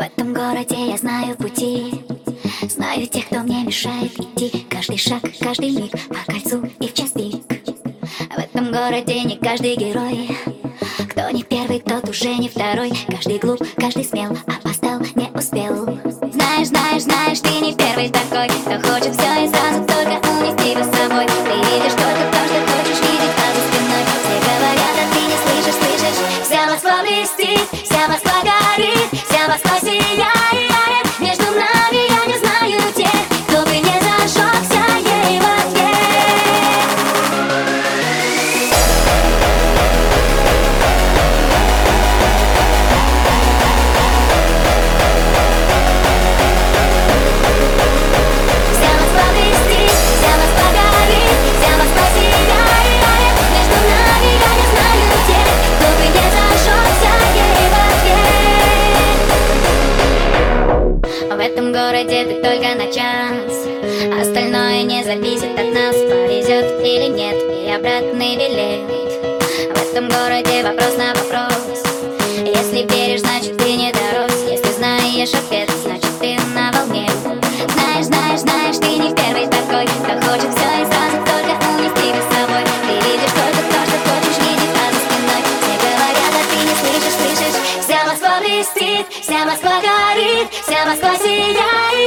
В этом городе я знаю пути, знаю тех, кто мне мешает идти. Каждый шаг, каждый миг по кольцу и в час пик. В этом городе не каждый герой, кто не первый, тот уже не второй. Каждый глуп, каждый смел, опоздал, не успел. Знаешь, знаешь, знаешь, ты не первый такой, кто хочет все и сразу только унести его с собой. Ты видишь только то, что хочешь видеть, а за спиной все говорят, а ты не слышишь, слышишь. Вся Москва блестит, вся Москва горит, вся Москва сияет. Между нами я не знаю тех, кто бы не зажегся ей в ответ. Вся Москва блестит, вся Москва горит, вся Москва сияет. Между нами я не знаю тех, кто бы не зажегся ей в ответ. В этом городе ты только на час, остальное не зависит от нас. Повезет или нет, и обратный билет. В этом городе вопрос на вопрос. Если веришь, значит ты не дорос. Если знаешь ответ, значит ты на волне. Знаешь, знаешь, знаешь, ты не первый такой, кто хочет все и сразу только унести его с собой. Ты видишь только то, что хочешь видеть, а за спиной все говорят, а ты не слышишь, слышишь. Вся Москва блестит, вся Москва горит, вся Москва сияет.